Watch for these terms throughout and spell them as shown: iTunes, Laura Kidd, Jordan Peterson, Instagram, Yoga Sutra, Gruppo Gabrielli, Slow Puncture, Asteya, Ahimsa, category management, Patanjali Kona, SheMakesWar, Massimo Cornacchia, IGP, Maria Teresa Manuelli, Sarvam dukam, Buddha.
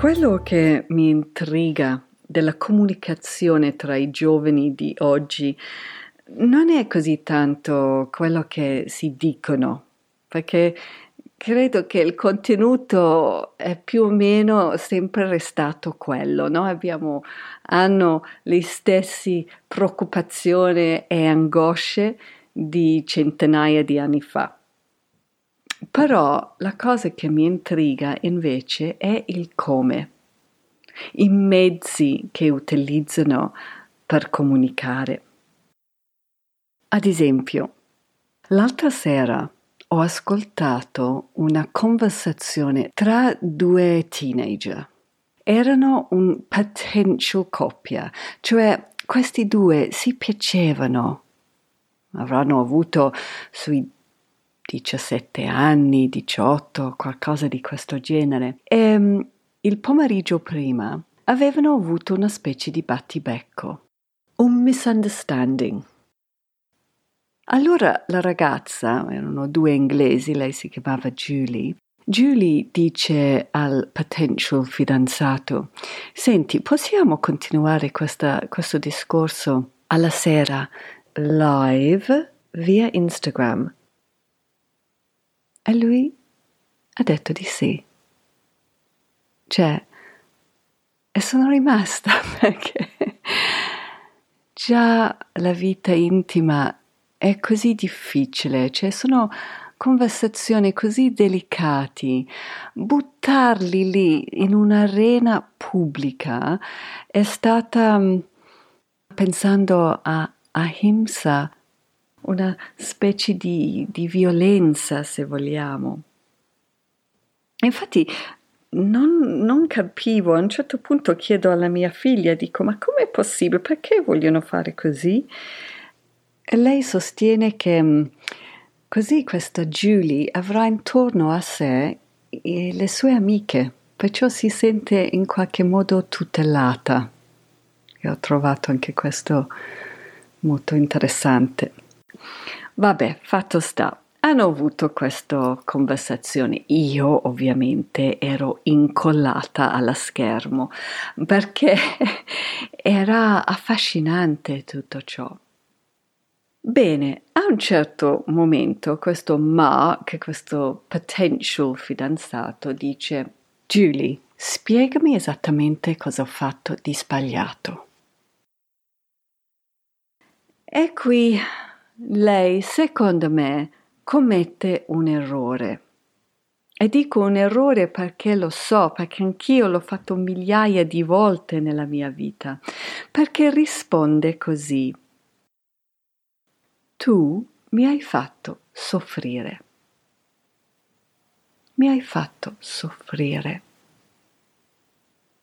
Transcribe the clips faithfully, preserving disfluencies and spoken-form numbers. Quello che mi intriga della comunicazione tra i giovani di oggi non è così tanto quello che si dicono, perché credo che il contenuto è più o meno sempre restato quello, no? Abbiamo, hanno le stesse preoccupazioni e angosce di centinaia di anni fa. Però la cosa che mi intriga invece è il come, i mezzi che utilizzano per comunicare. Ad esempio, l'altra sera ho ascoltato una conversazione tra due teenager. Erano un potential coppia, cioè questi due si piacevano, avranno avuto sui diciassette anni, diciotto, qualcosa di questo genere. E il pomeriggio prima avevano avuto una specie di battibecco, un misunderstanding. Allora la ragazza, erano due inglesi, lei si chiamava Julie, Julie dice al potential fidanzato: senti, possiamo continuare questa, questo discorso alla sera live via Instagram? E lui ha detto di sì. Cioè, e sono rimasta perché già la vita intima è così difficile, cioè sono conversazioni così delicate. Buttarli lì in un'arena pubblica è stata, pensando a Ahimsa, una specie di, di violenza, se vogliamo. Infatti non, non capivo, a un certo punto chiedo alla mia figlia, dico: ma com'è possibile? Perché vogliono fare così? E lei sostiene che così questa Julie avrà intorno a sé le sue amiche, perciò si sente in qualche modo tutelata. E ho trovato anche questo molto interessante. Vabbè, fatto sta, hanno avuto questa conversazione. Io ovviamente ero incollata allo schermo perché era affascinante tutto ciò. Bene, a un certo momento questo ma, che questo potential fidanzato dice: Julie, spiegami esattamente cosa ho fatto di sbagliato. E qui lei, secondo me, commette un errore. E dico un errore perché lo so, perché anch'io l'ho fatto migliaia di volte nella mia vita. Perché risponde così: tu mi hai fatto soffrire. Mi hai fatto soffrire.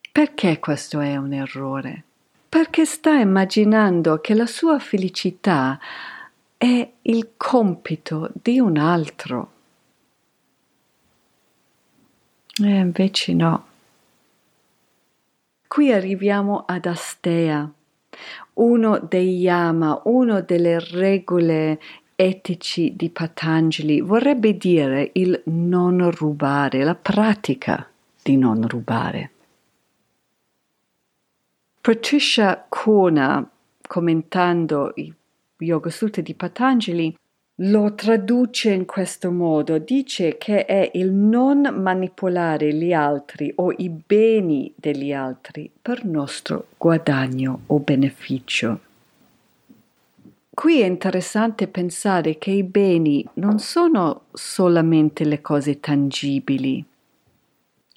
Perché questo è un errore? Perché sta immaginando che la sua felicità è il compito di un altro. E invece no. Qui arriviamo ad Asteya, uno dei yama, una delle regole etici di Patanjali, vorrebbe dire il non rubare, la pratica di non rubare. Patanjali Kona, commentando il Yoga Sutra di Patanjali, lo traduce in questo modo, dice che è il non manipolare gli altri o i beni degli altri per nostro guadagno o beneficio. Qui è interessante pensare che i beni non sono solamente le cose tangibili,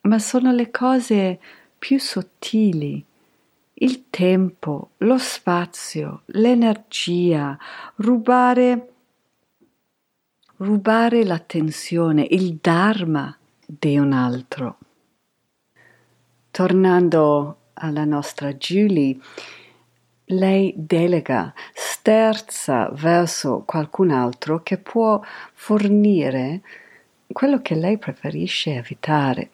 ma sono le cose più sottili. Il tempo, lo spazio, l'energia, rubare, rubare l'attenzione, il dharma, di un altro. Tornando alla nostra Julie, lei delega, sterza verso qualcun altro che può fornire quello che lei preferisce evitare.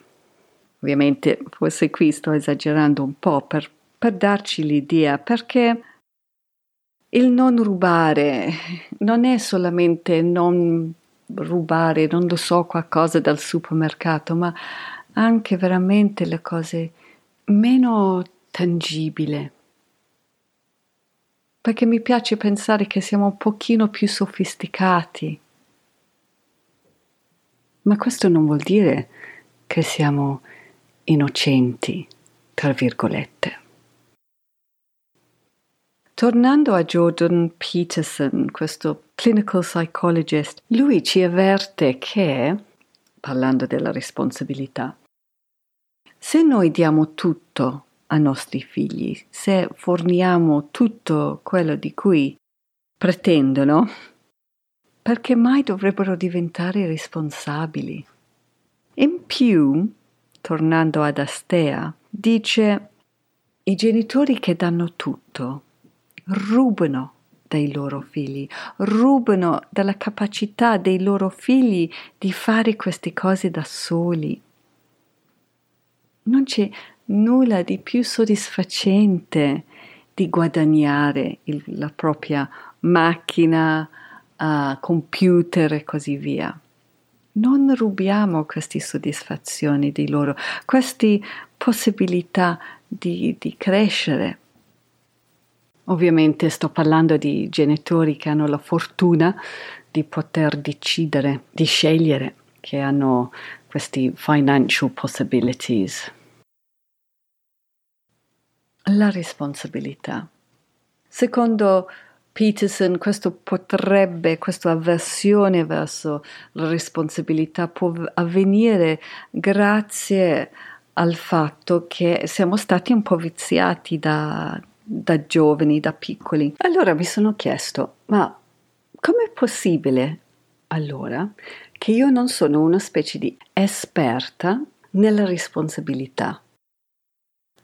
Ovviamente forse qui sto esagerando un po' per, per darci l'idea, perché il non rubare non è solamente non rubare, non lo so, qualcosa dal supermercato, ma anche veramente le cose meno tangibili. Perché mi piace pensare che siamo un pochino più sofisticati. Ma questo non vuol dire che siamo innocenti, tra virgolette. Tornando a Jordan Peterson, questo clinical psychologist, lui ci avverte che, parlando della responsabilità, se noi diamo tutto ai nostri figli, se forniamo tutto quello di cui pretendono, perché mai dovrebbero diventare responsabili? In più, tornando ad Asteya, dice: i genitori che danno tutto rubano dai loro figli, rubano dalla capacità dei loro figli di fare queste cose da soli. Non c'è nulla di più soddisfacente di guadagnare il, la propria macchina, uh, computer e così via. Non rubiamo queste soddisfazioni di loro, queste possibilità di, di crescere. Ovviamente sto parlando di genitori che hanno la fortuna di poter decidere, di scegliere, che hanno queste financial possibilities. La responsabilità. Secondo Peterson, questo potrebbe, questa avversione verso la responsabilità può avvenire grazie al fatto che siamo stati un po' viziati da, da giovani, da piccoli. Allora mi sono chiesto, ma com'è possibile allora che io non sono una specie di esperta nella responsabilità?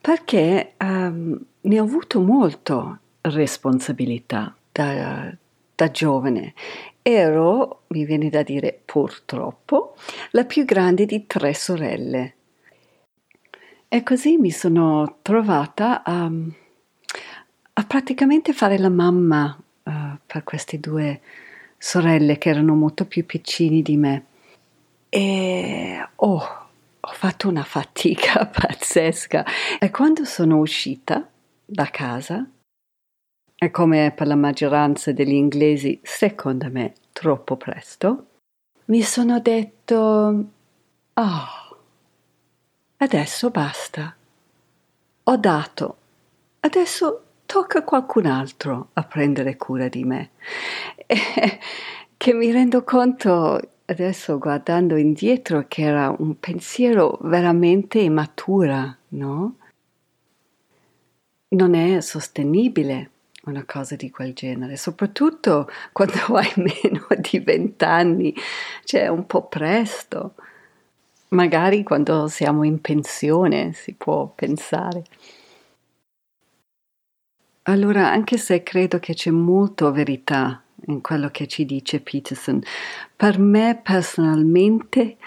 Perché um, ne ho avuto molto responsabilità. Da, da giovane ero, mi viene da dire purtroppo, la più grande di tre sorelle, e così mi sono trovata a, a praticamente fare la mamma uh, per queste due sorelle che erano molto più piccini di me, e oh, ho fatto una fatica pazzesca. E quando sono uscita da casa, e come per la maggioranza degli inglesi, secondo me, troppo presto, mi sono detto, oh, adesso basta, ho dato, adesso tocca a qualcun altro a prendere cura di me. E che mi rendo conto, adesso guardando indietro, che era un pensiero veramente immatura, no? Non è sostenibile una cosa di quel genere, soprattutto quando hai meno di vent'anni, cioè un po' presto. Magari quando siamo in pensione si può pensare. Allora, anche se credo che c'è molta verità in quello che ci dice Peterson, per me personalmente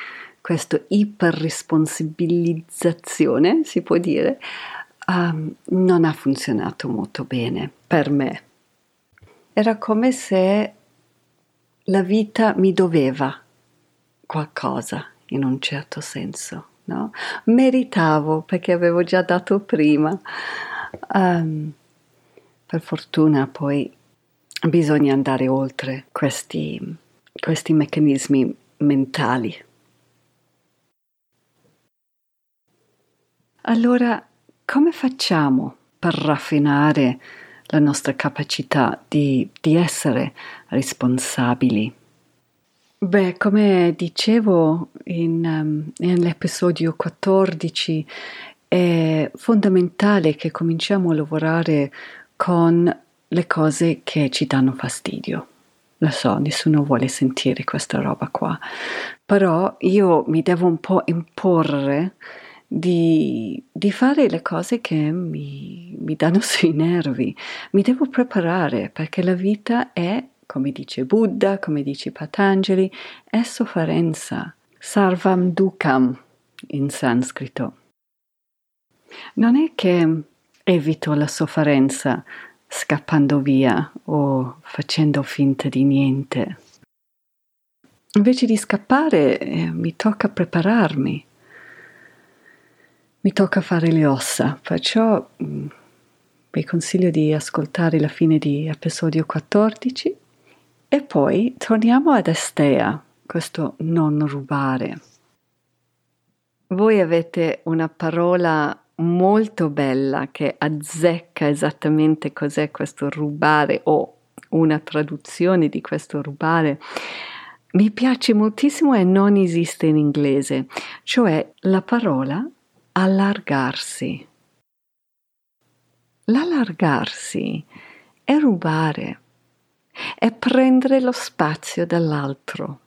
questa iperresponsabilizzazione, si può dire, Um, non ha funzionato molto bene per me. Era come se la vita mi doveva qualcosa, in un certo senso, no? Meritavo, perché avevo già dato prima. Um, per fortuna poi bisogna andare oltre questi, questi meccanismi mentali. Allora, come facciamo per raffinare la nostra capacità di, di essere responsabili? Beh, come dicevo in, um, nell'episodio quattordici, è fondamentale che cominciamo a lavorare con le cose che ci danno fastidio. Lo so, nessuno vuole sentire questa roba qua, però io mi devo un po' imporre di, di fare le cose che mi, mi danno sui nervi. Mi devo preparare, perché la vita è, come dice Buddha, come dice Patanjali, è sofferenza. Sarvam dukam in sanscrito. Non è che evito la sofferenza scappando via o facendo finta di niente. Invece di scappare eh, mi tocca prepararmi, mi tocca fare le ossa, perciò mh, vi consiglio di ascoltare la fine di episodio quattordici e poi torniamo ad Asteya, questo non rubare. Voi avete una parola molto bella che azzecca esattamente cos'è questo rubare o una traduzione di questo rubare. Mi piace moltissimo e non esiste in inglese, cioè la parola allargarsi. L'allargarsi è rubare, è prendere lo spazio dall'altro,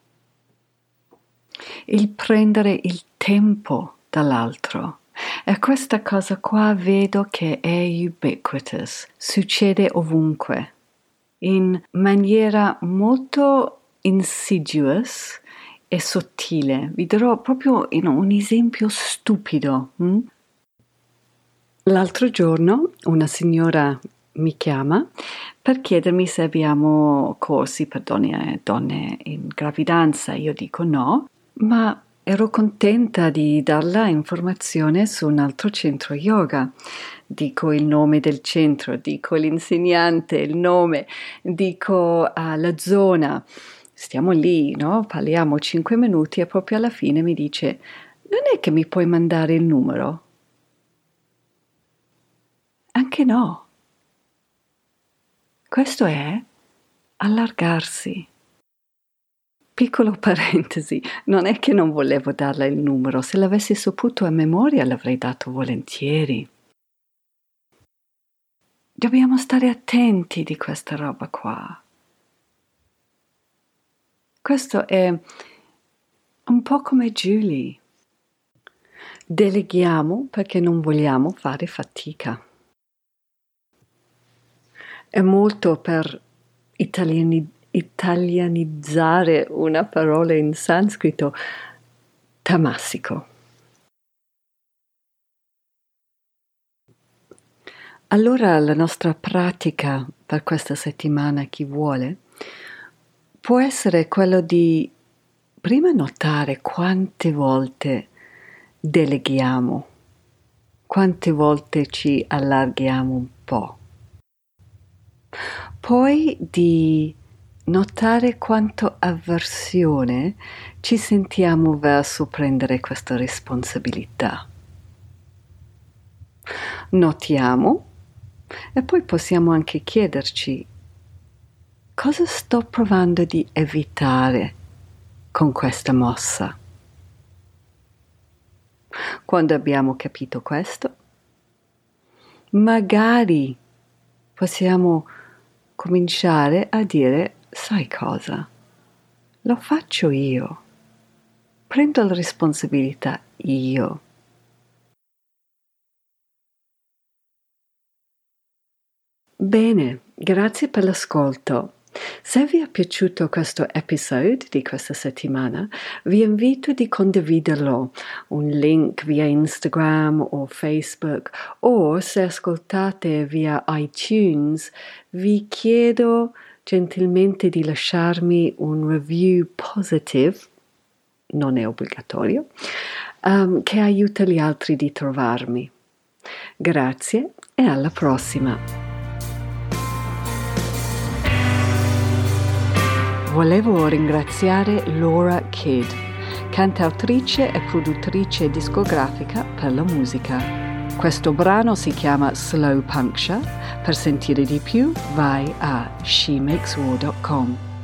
il prendere il tempo dall'altro. E questa cosa qua vedo che è ubiquitous, succede ovunque, in maniera molto insidious e sottile. Vi darò proprio you know, un esempio stupido. Hm? L'altro giorno una signora mi chiama per chiedermi se abbiamo corsi per donne, donne in gravidanza. Io dico no, ma ero contenta di darla informazione su un altro centro yoga. Dico il nome del centro, dico l'insegnante, il nome, dico uh, la zona. Stiamo lì, no? Parliamo cinque minuti e proprio alla fine mi dice: non è che mi puoi mandare il numero? Anche no. Questo è allargarsi. Piccolo parentesi, non è che non volevo darle il numero, se l'avessi saputo a memoria l'avrei dato volentieri. Dobbiamo stare attenti di questa roba qua. Questo è un po' come Julie. Deleghiamo perché non vogliamo fare fatica. È molto per italiani. Italianizzare una parola in sanscrito, tamassico. Allora la nostra pratica per questa settimana, chi vuole, può essere quello di prima notare quante volte deleghiamo, quante volte ci allarghiamo un po', poi di notare quanto avversione ci sentiamo verso prendere questa responsabilità. Notiamo e poi possiamo anche chiederci: cosa sto provando di evitare con questa mossa? Quando abbiamo capito questo, magari possiamo cominciare a dire: sai cosa? Lo faccio io. Prendo la responsabilità io. Bene, grazie per l'ascolto. Se vi è piaciuto questo episodio di questa settimana, vi invito di condividerlo, un link via Instagram o Facebook, o se ascoltate via iTunes, vi chiedo gentilmente di lasciarmi un review positive, non è obbligatorio, um, che aiuta gli altri di trovarmi. Grazie e alla prossima. Volevo ringraziare Laura Kidd, cantautrice e produttrice discografica per la musica. Questo brano si chiama Slow Puncture. Per sentire di più vai a she makes war dot com.